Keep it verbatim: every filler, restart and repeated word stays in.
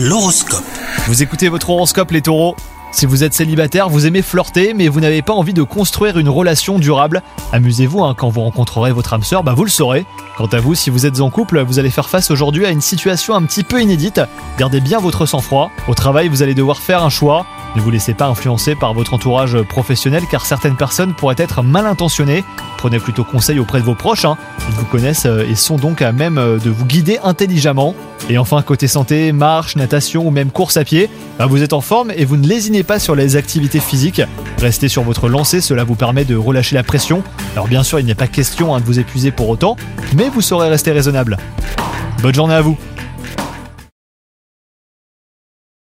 L'horoscope. Vous écoutez votre horoscope, les taureaux. Si vous êtes célibataire, vous aimez flirter, mais vous n'avez pas envie de construire une relation durable. Amusez-vous, hein, quand vous rencontrerez votre âme sœur, bah vous le saurez. Quant à vous, si vous êtes en couple, vous allez faire face aujourd'hui à une situation un petit peu inédite. Gardez bien votre sang-froid. Au travail, vous allez devoir faire un choix. Ne vous laissez pas influencer par votre entourage professionnel, car certaines personnes pourraient être mal intentionnées. Prenez plutôt conseil auprès de vos proches, hein. Ils vous connaissent et sont donc à même de vous guider intelligemment. Et enfin, côté santé, marche, natation ou même course à pied, bah vous êtes en forme et vous ne lésinez pas sur les activités physiques. Restez sur votre lancée, cela vous permet de relâcher la pression. Alors bien sûr, il n'est pas question, hein, de vous épuiser pour autant, mais vous saurez rester raisonnable. Bonne journée à vous.